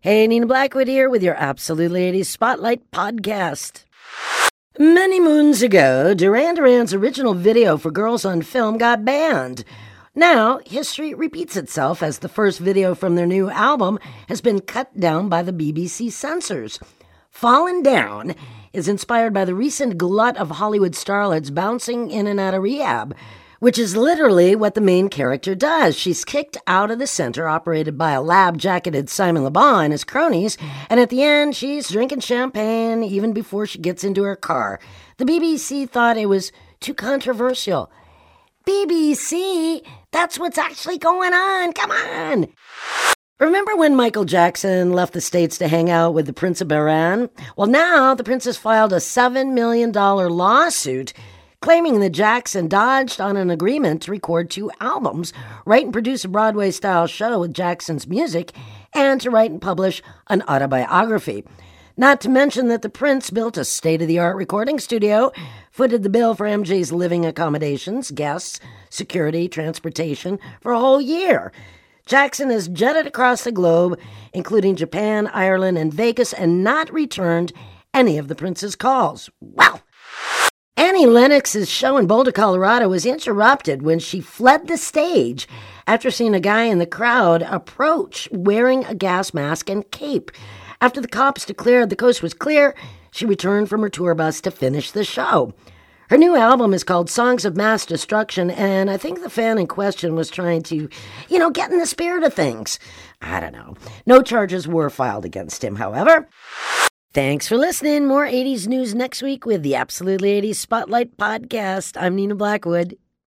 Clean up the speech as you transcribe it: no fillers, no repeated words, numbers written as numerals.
Hey, Nina Blackwood here with your Absolutely 80s Spotlight Podcast. Many moons ago, Duran Duran's original video for Girls on Film got banned. Now, history repeats itself as the first video from their new album has been cut down by the BBC censors. Fallen Down is inspired by the recent glut of Hollywood starlets bouncing in and out of rehab, which is literally what the main character does. She's kicked out of the center operated by a lab-jacketed Simon Le Bon and his cronies, and at the end, she's drinking champagne even before she gets into her car. The BBC thought it was too controversial. BBC, that's what's actually going on. Come on. Remember when Michael Jackson left the States to hang out with the Prince of Bahrain? Well, now the prince has filed a $7 million lawsuit claiming that Jackson dodged on an agreement to record 2 albums, write and produce a Broadway-style show with Jackson's music, and to write and publish an autobiography. Not to mention that the prince built a state-of-the-art recording studio, footed the bill for MJ's living accommodations, guests, security, transportation, for a whole year. Jackson has jetted across the globe, including Japan, Ireland, and Vegas, and not returned any of the prince's calls. Wow! Annie Lennox's show in Boulder, Colorado was interrupted when she fled the stage after seeing a guy in the crowd approach wearing a gas mask and cape. After the cops declared the coast was clear, she returned from her tour bus to finish the show. Her new album is called Songs of Mass Destruction, and I think the fan in question was trying to, get in the spirit of things. I don't know. No charges were filed against him, however. Thanks for listening. More 80s news next week with the Absolutely 80s Spotlight Podcast. I'm Nina Blackwood.